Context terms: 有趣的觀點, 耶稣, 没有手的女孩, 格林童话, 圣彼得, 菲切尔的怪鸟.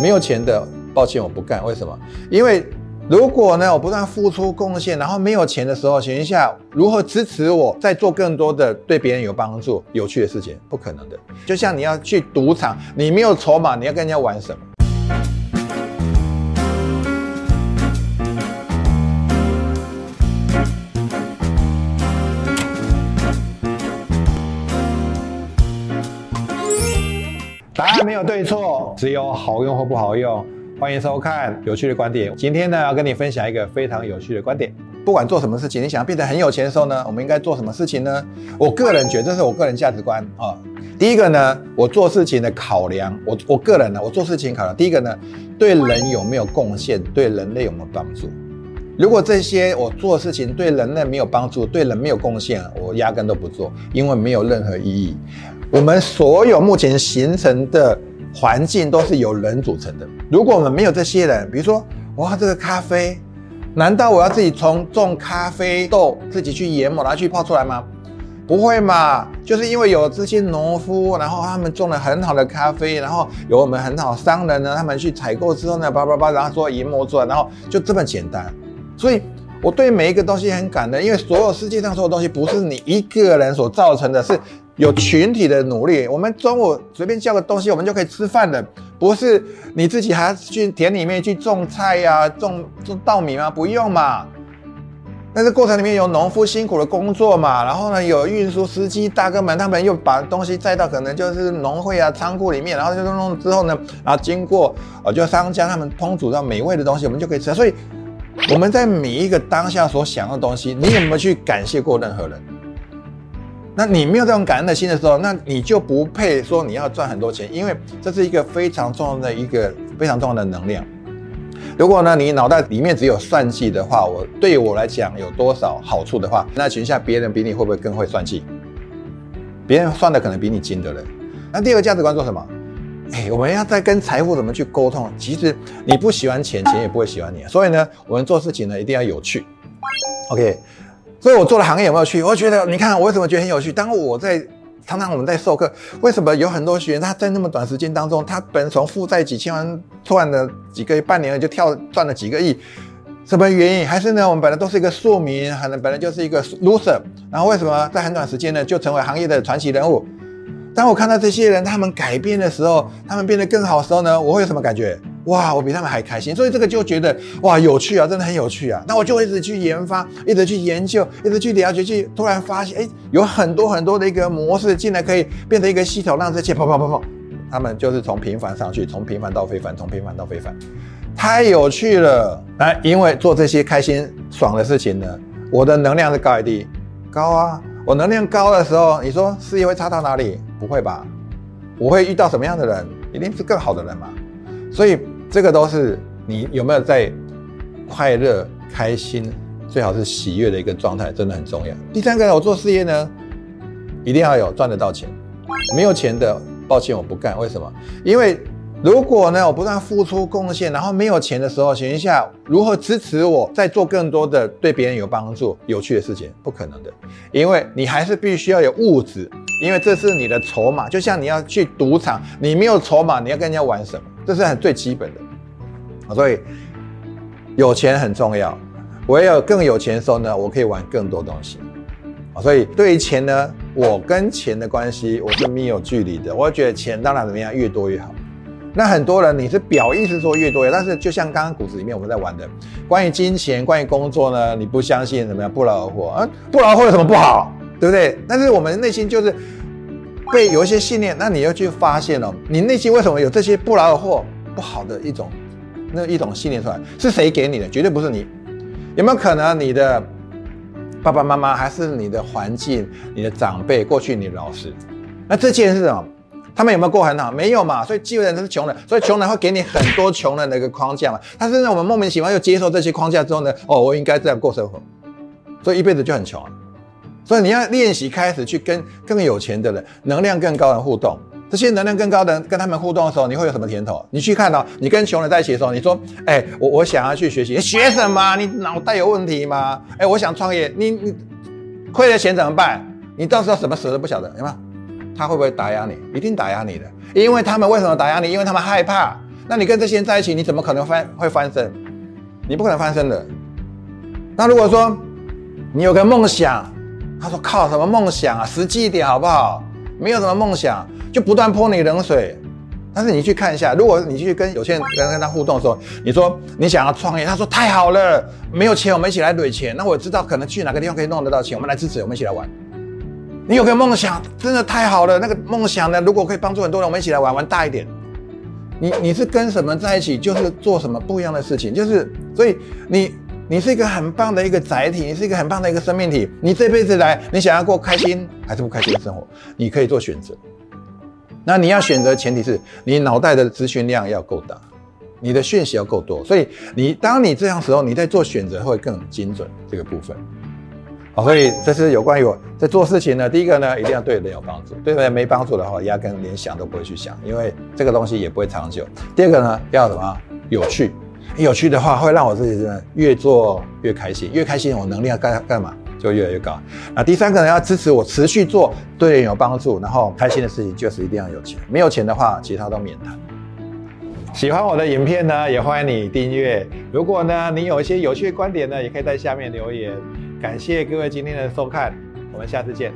没有钱的，抱歉我不干。为什么？因为如果呢我不断付出贡献，然后没有钱的时候，请问一下如何支持我再做更多的对别人有帮助、有趣的事情？不可能的。就像你要去赌场，你没有筹码，你要跟人家玩什么？答案没有对错，只有好用或不好用。欢迎收看有趣的观点。今天呢，要跟你分享一个非常有趣的观点。不管做什么事情，你想要变得很有钱的时候呢，我们应该做什么事情呢？我个人觉得，这是我个人价值观啊。第一个呢，我做事情的考量，我个人呢，我做事情考量，第一个呢，对人有没有贡献，对人类有没有帮助。如果这些我做事情对人类没有帮助，对人没有贡献，我压根都不做，因为没有任何意义。我们所有目前形成的环境都是由人组成的。如果我们没有这些人，比如说，哇，这个咖啡，难道我要自己从种咖啡豆自己去研磨，然后去泡出来吗？不会嘛，就是因为有这些农夫，然后他们种了很好的咖啡，然后有我们很好的商人呢，他们去采购之后呢，然后做研磨出来，然后就这么简单。所以我对每一个东西很感恩，因为所有世界上所有东西不是你一个人所造成的，是有群体的努力。我们中午随便叫个东西，我们就可以吃饭了，不是你自己还去田里面去种菜呀、种稻米吗？不用嘛。但是过程里面有农夫辛苦的工作嘛，然后呢，有运输司机大哥们，他们又把东西载到可能就是农会啊、仓库里面，然后就弄之后呢，然后经过就商家他们烹煮到美味的东西，我们就可以吃。所以我们在每一个当下所想的东西，你有没有去感谢过任何人？那你没有这种感恩的心的时候，那你就不配说你要赚很多钱，因为这是一个非常重要的能量。如果呢你脑袋里面只有算计的话，对我来讲有多少好处的话，那请问一下别人比你会不会更会算计？别人算的可能比你精的人。那第二个价值观做什么？我们要再跟财富怎么去沟通？其实你不喜欢钱，钱也不会喜欢你。所以呢，我们做事情呢一定要有趣。OK， 所以我做的行业有没有趣？我觉得，你看我为什么觉得很有趣？当我在我们在授课，为什么有很多学员他在那么短时间当中，他本从负债几千万赚了几个半年就赚了几个亿？什么原因？还是呢，我们本来都是一个庶民，本来就是一个 loser， 然后为什么在很短时间呢就成为行业的传奇人物？当我看到这些人他们改变的时候，他们变得更好的时候呢，我会有什么感觉？哇，我比他们还开心。所以这个就觉得哇，有趣啊，真的很有趣啊。那我就一直去研发，一直去研究，一直去了解，去突然发现，有很多的一个模式，竟然可以变成一个系统，让这些他们就是从平凡上去，从平凡到非凡，从平凡到非凡，太有趣了。来，因为做这些开心爽的事情呢，我的能量是高还是低？高啊。我能量高的时候，你说事业会差到哪里？不会吧？我会遇到什么样的人？一定是更好的人嘛。所以这个都是你有没有在快乐、开心，最好是喜悦的一个状态，真的很重要。第三个，我做事业呢，一定要有赚得到钱。没有钱的，抱歉我不干。为什么？因为如果呢我不断付出贡献，然后没有钱的时候，请问一下如何支持我再做更多的对别人有帮助、有趣的事情？不可能的，因为你还是必须要有物质，因为这是你的筹码。就像你要去赌场，你没有筹码，你要跟人家玩什么？这是最基本的。所以有钱很重要，我有更有钱的时候呢，我可以玩更多东西。所以对于钱呢，我跟钱的关系我是没有距离的。我觉得钱当然怎么样，越多越好。那很多人你是表意是说越多越，但是就像刚刚骨子里面我们在玩的，关于金钱、关于工作呢，你不相信怎么样？不劳而获啊，不劳而获有什么不好，对不对？但是我们内心就是被有一些信念，那你又去发现了、你内心为什么有这些不劳而获不好的一种信念出来？是谁给你的？绝对不是你。有没有可能你的爸爸妈妈，还是你的环境、你的长辈、过去你的老师？那这件事啊，他们有没有过很好？没有嘛，所以基本上是穷人，所以穷人会给你很多穷人的一个框架嘛。但是呢，我们莫名其妙又接受这些框架之后呢，我应该这样过生活，所以一辈子就很穷啊。所以你要练习开始去跟更有钱的人、能量更高的人互动。这些能量更高的人跟他们互动的时候，你会有什么甜头？你去看到、你跟穷人在一起的时候，你说，我想要去学习，学什么？你脑袋有问题吗？我想创业，你亏了钱怎么办？你到时候什么死都不晓得，有没有？他会不会打压你？一定打压你的，因为他们为什么打压你？因为他们害怕，那你跟这些人在一起，你怎么可能会翻身？你不可能翻身的。那如果说你有个梦想，他说靠什么梦想啊？实际一点好不好？没有什么梦想，就不断泼你冷水。但是你去看一下，如果你去跟有些人跟他互动的时候，你说你想要创业，他说太好了，没有钱我们一起来垒钱。那我知道可能去哪个地方可以弄得到钱，我们来支持，我们一起来玩。你有个梦想，真的太好了。那个梦想呢，如果可以帮助很多人，我们一起来玩，玩大一点。你是跟什么在一起，就是做什么不一样的事情，就是所以你是一个很棒的一个载体，你是一个很棒的一个生命体。你这辈子来，你想要过开心还是不开心的生活，你可以做选择。那你要选择，前提是你脑袋的资讯量要够大，你的讯息要够多。所以当你这样时候，你在做选择会更精准这个部分。好，所以这是有关于我在做事情呢。第一个呢，一定要对人有帮助，对人没帮助的话，压根连想都不会去想，因为这个东西也不会长久。第二个呢，要什么？有趣。有趣的话，会让我自己越做越开心，越开心我能力要干嘛就越来越高。那第三个呢，要支持我持续做对人有帮助，然后开心的事情就是一定要有钱，没有钱的话，其他都免谈。喜欢我的影片呢，也欢迎你订阅。如果呢你有一些有趣的观点呢，也可以在下面留言。感谢各位今天的收看，我们下次见。